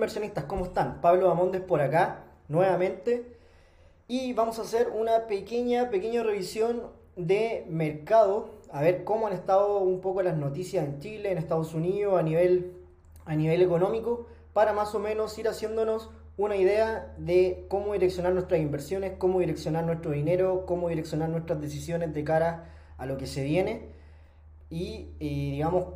inversionistas, ¿cómo están? Pablo Amondes por acá, nuevamente. Y vamos a hacer una pequeña revisión de mercado, a ver cómo han estado un poco las noticias en Chile, en Estados Unidos, a nivel económico, para más o menos ir haciéndonos una idea de cómo direccionar nuestras inversiones, cómo direccionar nuestro dinero, cómo direccionar nuestras decisiones de cara a lo que se viene y, digamos,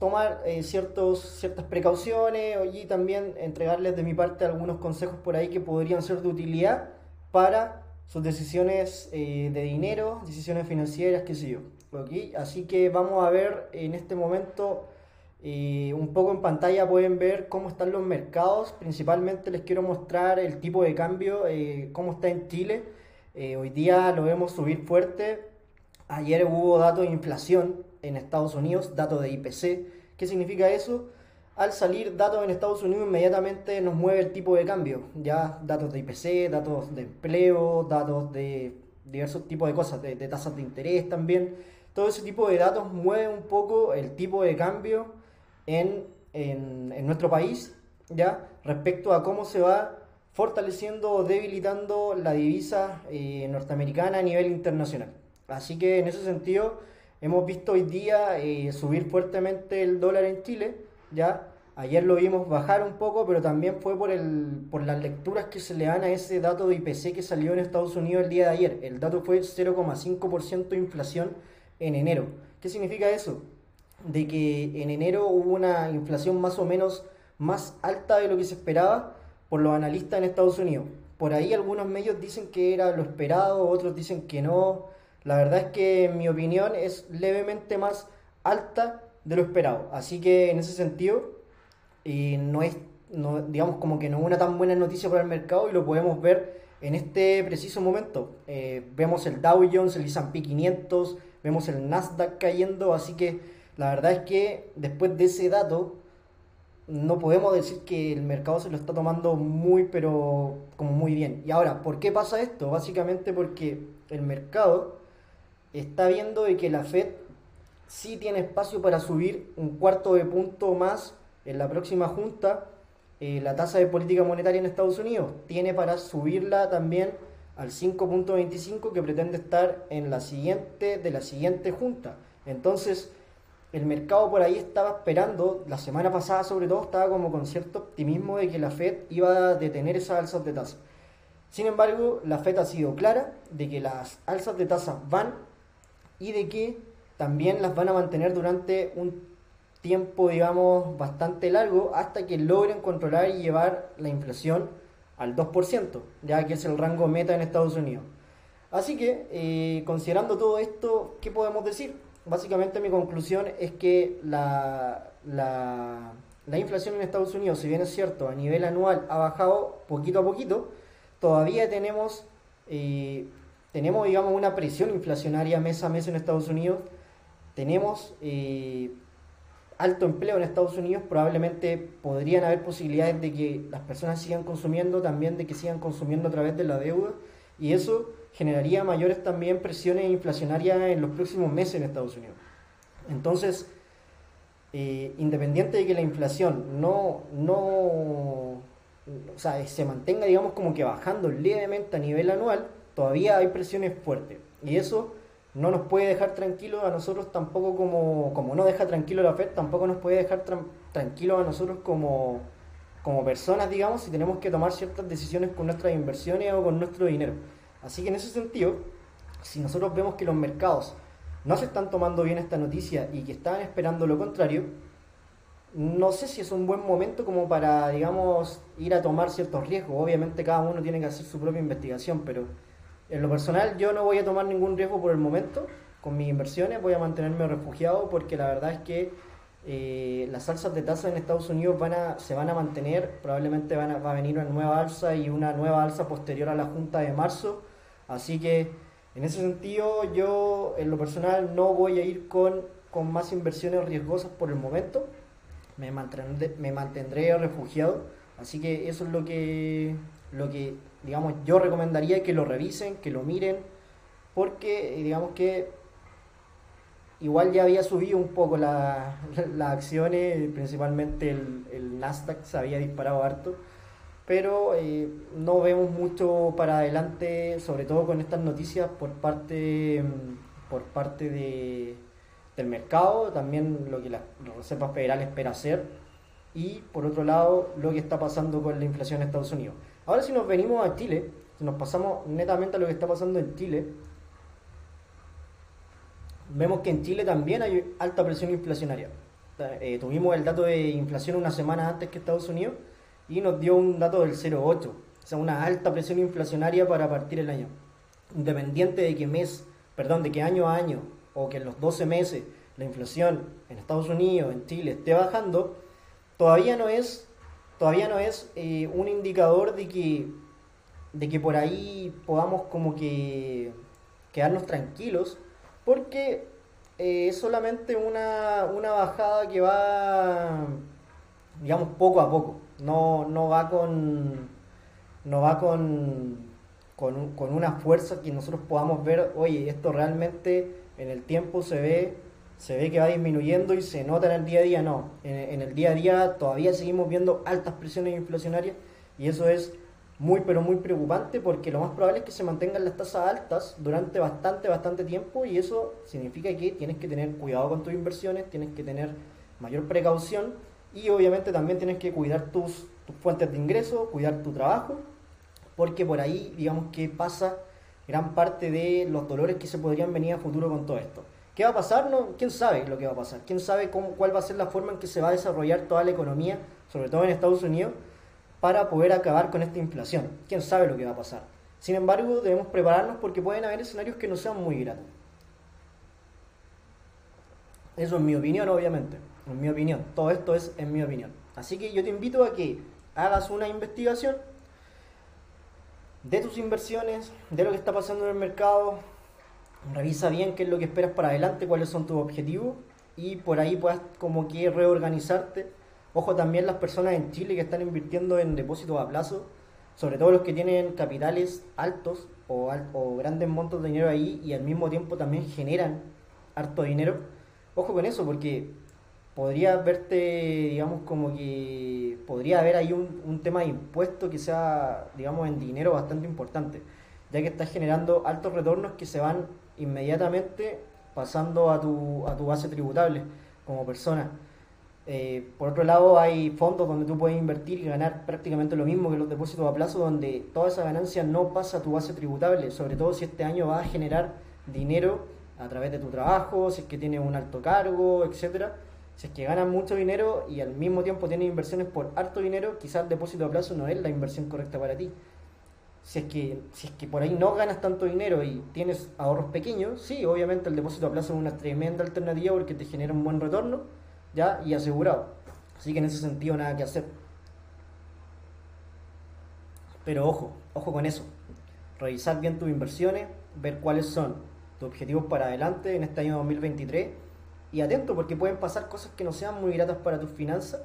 tomar ciertas precauciones y también entregarles de mi parte algunos consejos por ahí que podrían ser de utilidad para sus decisiones de dinero, decisiones financieras, qué sé yo. ¿Okay? Así que vamos a ver en este momento. Un poco en pantalla pueden ver cómo están los mercados. Principalmente les quiero mostrar el tipo de cambio, cómo está en Chile. Hoy día lo vemos subir fuerte. Ayer hubo datos de inflación en Estados Unidos, datos de IPC. ¿Qué significa eso? Al salir datos en Estados Unidos inmediatamente nos mueve el tipo de cambio. Ya datos de IPC, datos de empleo, datos de diversos tipos de cosas, de tasas de interés también. Todo ese tipo de datos mueve un poco el tipo de cambio en nuestro país, ¿ya? Respecto a cómo se va fortaleciendo o debilitando la divisa norteamericana a nivel internacional. Así que en ese sentido hemos visto hoy día subir fuertemente el dólar en Chile, ¿ya? Ayer lo vimos bajar un poco, pero también fue por las lecturas que se le dan a ese dato de IPC que salió en Estados Unidos el día de ayer. El dato fue 0,5% de inflación en enero. ¿Qué significa eso? De que en enero hubo una inflación más o menos más alta de lo que se esperaba por los analistas en Estados Unidos. Por ahí algunos medios dicen que era lo esperado, otros dicen que no. La verdad es que en mi opinión es levemente más alta de lo esperado. Así que en ese sentido no, digamos, como que no es una tan buena noticia para el mercado y lo podemos ver en este preciso momento. Vemos el Dow Jones, el S&P 500, vemos el Nasdaq cayendo, así que la verdad es que después de ese dato no podemos decir que el mercado se lo está tomando muy bien. Y ahora, ¿por qué pasa esto? Básicamente porque el mercado está viendo de que la Fed sí tiene espacio para subir un cuarto de punto más en la próxima junta. La tasa de política monetaria en Estados Unidos tiene para subirla también al 5.25 que pretende estar en la siguiente junta. Entonces, el mercado por ahí estaba esperando, la semana pasada sobre todo, estaba como con cierto optimismo de que la Fed iba a detener esas alzas de tasa. Sin embargo, la Fed ha sido clara de que las alzas de tasas van y de que también las van a mantener durante un tiempo, digamos, bastante largo hasta que logren controlar y llevar la inflación al 2%, ya que es el rango meta en Estados Unidos. Así que, considerando todo esto, ¿qué podemos decir? Básicamente mi conclusión es que la inflación en Estados Unidos, si bien es cierto, a nivel anual ha bajado poquito a poquito, todavía tenemos digamos, una presión inflacionaria mes a mes en Estados Unidos, tenemos alto empleo en Estados Unidos, probablemente podrían haber posibilidades de que las personas sigan consumiendo, también de que sigan consumiendo a través de la deuda, y eso generaría mayores también presiones inflacionarias en los próximos meses en Estados Unidos. Entonces, independiente de que la inflación o sea, se mantenga, digamos, como que bajando levemente a nivel anual, todavía hay presiones fuertes. Y eso no nos puede dejar tranquilos a nosotros tampoco, como no deja tranquilo la Fed, tampoco nos puede dejar tranquilos a nosotros como personas, digamos, si tenemos que tomar ciertas decisiones con nuestras inversiones o con nuestro dinero. Así que en ese sentido, si nosotros vemos que los mercados no se están tomando bien esta noticia y que estaban esperando lo contrario, no sé si es un buen momento como para, digamos, ir a tomar ciertos riesgos. Obviamente cada uno tiene que hacer su propia investigación, pero en lo personal yo no voy a tomar ningún riesgo por el momento. Con mis inversiones voy a mantenerme refugiado porque la verdad es que las alzas de tasa en Estados Unidos se van a mantener, probablemente va a venir una nueva alza y una nueva alza posterior a la junta de marzo. Así que en ese sentido yo en lo personal no voy a ir con más inversiones riesgosas por el momento. Me mantendré refugiado. Así que eso es lo que digamos yo recomendaría, que lo revisen, que lo miren, porque digamos que Igual ya había subido un poco las acciones, principalmente el Nasdaq se había disparado harto, pero no vemos mucho para adelante, sobre todo con estas noticias por parte del mercado, también lo que la Reserva Federal espera hacer, y por otro lado lo que está pasando con la inflación en Estados Unidos. Ahora si nos venimos a Chile, si nos pasamos netamente a lo que está pasando en Chile, vemos que en Chile también hay alta presión inflacionaria. Tuvimos el dato de inflación una semana antes que Estados Unidos y nos dio un dato del 0,8, o sea, una alta presión inflacionaria para partir el año. Independiente de que año a año o que en los 12 meses la inflación en Estados Unidos, en Chile, esté bajando, todavía no es un indicador de que por ahí podamos como que quedarnos tranquilos, porque es solamente una bajada que va, digamos, poco a poco. No va con una fuerza que nosotros podamos ver, oye, esto realmente en el tiempo se ve que va disminuyendo y se nota en el día a día. No, en el día a día todavía seguimos viendo altas presiones inflacionarias, y eso es muy pero muy preocupante, porque lo más probable es que se mantengan las tasas altas durante bastante tiempo, y eso significa que tienes que tener cuidado con tus inversiones, tienes que tener mayor precaución, y obviamente también tienes que cuidar tus fuentes de ingreso, cuidar tu trabajo, porque por ahí digamos que pasa gran parte de los dolores que se podrían venir a futuro con todo esto. ¿Qué va a pasar? No, ¿quién sabe lo que va a pasar? ¿Quién sabe cuál va a ser la forma en que se va a desarrollar toda la economía, sobre todo en Estados Unidos, para poder acabar con esta inflación? ¿Quién sabe lo que va a pasar? Sin embargo, debemos prepararnos porque pueden haber escenarios que no sean muy gratos. Eso es mi opinión, obviamente. En mi opinión. Todo esto es en mi opinión. Así que yo te invito a que hagas una investigación de tus inversiones, de lo que está pasando en el mercado. Revisa bien qué es lo que esperas para adelante, cuáles son tus objetivos, y por ahí puedas como que reorganizarte. Ojo también las personas en Chile que están invirtiendo en depósitos a plazo, sobre todo los que tienen capitales altos o grandes montos de dinero ahí, y al mismo tiempo también generan harto dinero. Ojo con eso, porque podría haber ahí un tema de impuesto que sea, digamos, en dinero bastante importante, ya que estás generando altos retornos que se van inmediatamente pasando a tu base tributable como persona. Por otro lado, hay fondos donde tú puedes invertir y ganar prácticamente lo mismo que los depósitos a plazo, donde toda esa ganancia no pasa a tu base tributable, sobre todo si este año vas a generar dinero a través de tu trabajo, si es que tienes un alto cargo, etcétera. Si es que ganas mucho dinero y al mismo tiempo tienes inversiones por harto dinero, quizás el depósito a plazo no es la inversión correcta para ti. Si es que por ahí no ganas tanto dinero y tienes ahorros pequeños, sí, obviamente el depósito a plazo es una tremenda alternativa porque te genera un buen retorno, ya, y asegurado. Así que en ese sentido nada que hacer. Pero ojo con eso. Revisar bien tus inversiones, ver cuáles son tus objetivos para adelante en este año 2023, y atento porque pueden pasar cosas que no sean muy gratas para tus finanzas,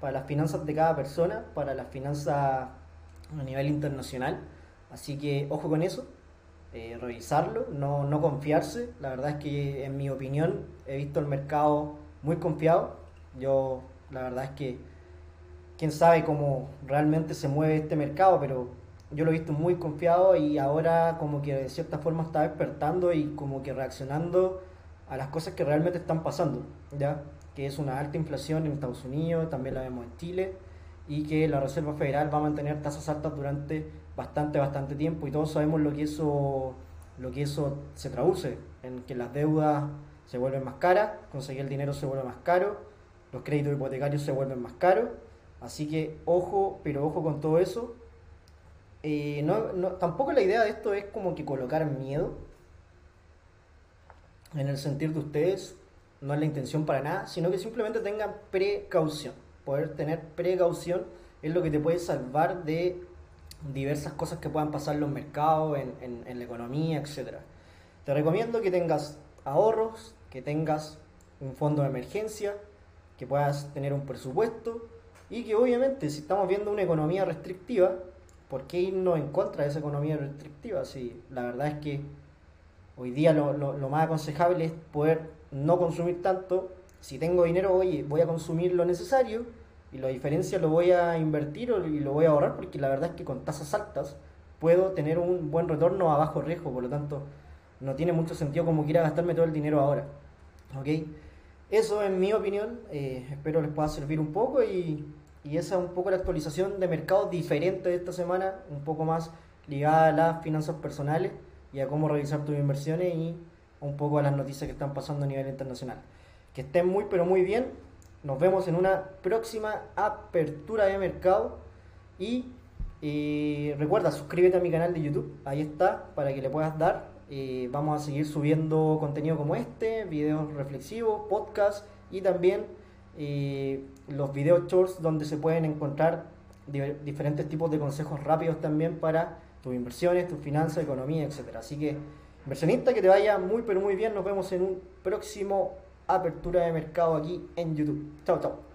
para las finanzas de cada persona, para las finanzas a nivel internacional. Así que ojo con eso. Revisarlo, no confiarse. La verdad es que en mi opinión he visto el mercado muy confiado. Yo, la verdad es que quién sabe cómo realmente se mueve este mercado, pero yo lo he visto muy confiado, y ahora como que de cierta forma está despertando y como que reaccionando a las cosas que realmente están pasando, ¿ya? Que es una alta inflación en Estados Unidos, también la vemos en Chile, y que la Reserva Federal va a mantener tasas altas durante bastante tiempo, y todos sabemos lo que eso se traduce en que las deudas se vuelven más caras, conseguir el dinero se vuelve más caro, los créditos hipotecarios se vuelven más caros. Así que ojo con todo eso. Tampoco la idea de esto es como que colocar miedo en el sentir de ustedes, no es la intención para nada, sino que simplemente tengan precaución. Poder tener precaución es lo que te puede salvar de diversas cosas que puedan pasar en los mercados, en la economía, etc. Te recomiendo que tengas ahorros, que tengas un fondo de emergencia, que puedas tener un presupuesto, y que obviamente si estamos viendo una economía restrictiva, ¿por qué irnos en contra de esa economía restrictiva? Si la verdad es que hoy día lo más aconsejable es poder no consumir tanto. Si tengo dinero, oye, voy a consumir lo necesario y la diferencia lo voy a invertir y lo voy a ahorrar, porque la verdad es que con tasas altas puedo tener un buen retorno a bajo riesgo, por lo tanto no tiene mucho sentido como quiera gastarme todo el dinero ahora, ¿ok? Eso en mi opinión, espero les pueda servir un poco y esa es un poco la actualización de mercados diferente de esta semana, un poco más ligada a las finanzas personales y a cómo realizar tus inversiones y un poco a las noticias que están pasando a nivel internacional. Que estén muy pero muy bien, nos vemos en una próxima apertura de mercado y recuerda, suscríbete a mi canal de YouTube, ahí está, para que le puedas dar. Vamos a seguir subiendo contenido como este, videos reflexivos, podcasts y también los videos shorts donde se pueden encontrar diferentes tipos de consejos rápidos también para tus inversiones, tus finanzas, economía, etc. Así que, inversionista, que te vaya muy pero muy bien. Nos vemos en un próximo apertura de mercado aquí en YouTube. Chao, chao.